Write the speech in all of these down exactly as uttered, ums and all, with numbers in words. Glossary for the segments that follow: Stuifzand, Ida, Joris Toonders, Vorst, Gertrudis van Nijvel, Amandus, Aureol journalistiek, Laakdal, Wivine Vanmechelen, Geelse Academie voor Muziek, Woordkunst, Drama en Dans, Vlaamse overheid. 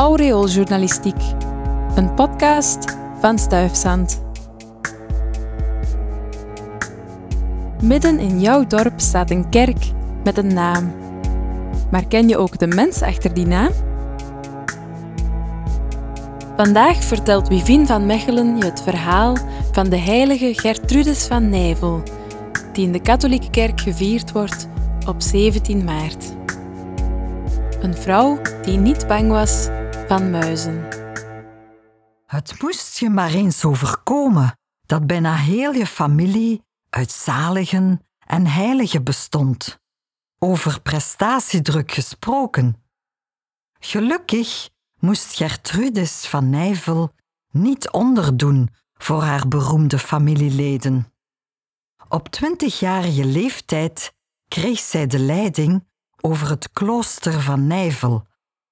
Aureol journalistiek, een podcast van Stuifzand. Midden in jouw dorp staat een kerk met een naam. Maar ken je ook de mens achter die naam? Vandaag vertelt Wivine Vanmechelen je het verhaal van de heilige Gertrudis van Nijvel, die in de katholieke kerk gevierd wordt op zeventien maart. Een vrouw die niet bang was van muizen. Het moest je maar eens overkomen dat bijna heel je familie uit zaligen en heiligen bestond. Over prestatiedruk gesproken. Gelukkig moest Gertrudis van Nijvel niet onderdoen voor haar beroemde familieleden. Op twintigjarige leeftijd kreeg zij de leiding over het klooster van Nijvel,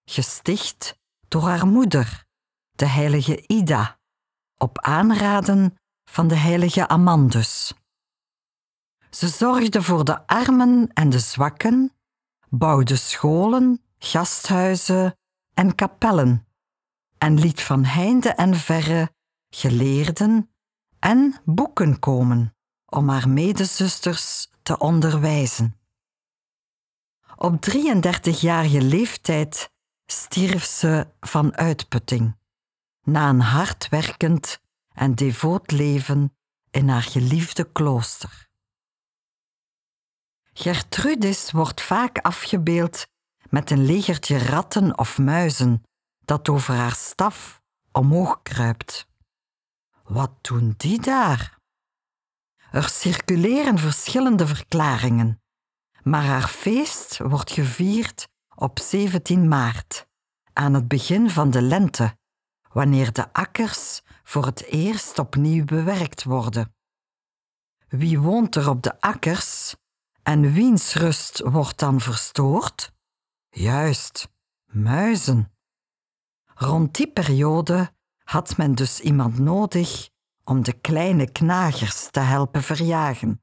gesticht door haar moeder, de heilige Ida, op aanraden van de heilige Amandus. Ze zorgde voor de armen en de zwakken, bouwde scholen, gasthuizen en kapellen en liet van heinde en verre geleerden en boeken komen om haar medezusters te onderwijzen. Op drieëndertigjarige leeftijd stierf ze van uitputting, na een hardwerkend en devoot leven in haar geliefde klooster. Gertrudis wordt vaak afgebeeld met een legertje ratten of muizen dat over haar staf omhoog kruipt. Wat doen die daar? Er circuleren verschillende verklaringen, maar haar feest wordt gevierd op zeventien maart, aan het begin van de lente, wanneer de akkers voor het eerst opnieuw bewerkt worden. Wie woont er op de akkers? En wiens rust wordt dan verstoord? Juist, muizen. Rond die periode had men dus iemand nodig om de kleine knagers te helpen verjagen.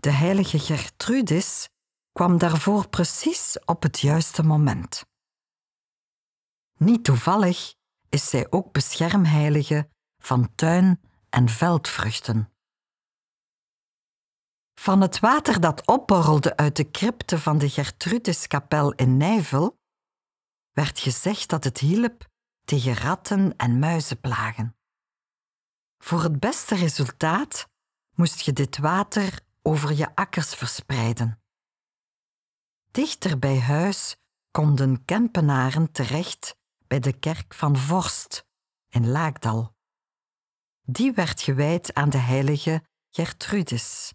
De heilige Gertrudis kwam daarvoor precies op het juiste moment. Niet toevallig is zij ook beschermheilige van tuin- en veldvruchten. Van het water dat opborrelde uit de crypte van de Gertrudiskapel in Nijvel werd gezegd dat het hielp tegen ratten en muizenplagen. Voor het beste resultaat moest je dit water over je akkers verspreiden. Dichter bij huis konden Kempenaren terecht bij de kerk van Vorst in Laakdal. Die werd gewijd aan de heilige Gertrudis.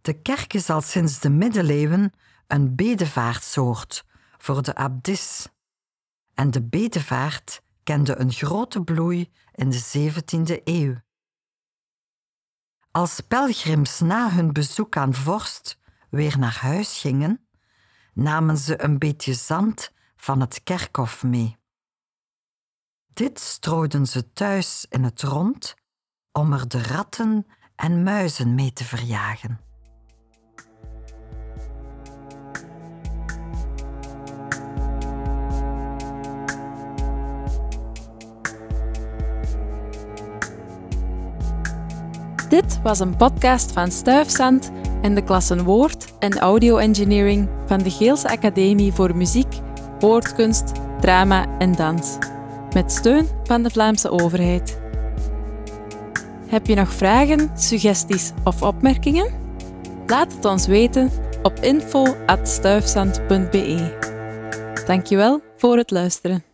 De kerk is al sinds de middeleeuwen een bedevaartsoord voor de abdis. En de bedevaart kende een grote bloei in de zeventiende eeuw. Als pelgrims na hun bezoek aan Vorst weer naar huis gingen, namen ze een beetje zand van het kerkhof mee. Dit strooiden ze thuis in het rond om er de ratten en muizen mee te verjagen. Dit was een podcast van Stuifzand en de klassen Woord en Audio Engineering van de Geelse Academie voor Muziek, Woordkunst, Drama en Dans, met steun van de Vlaamse overheid. Heb je nog vragen, suggesties of opmerkingen? Laat het ons weten op info at stuifzand punt be. Dankjewel voor het luisteren.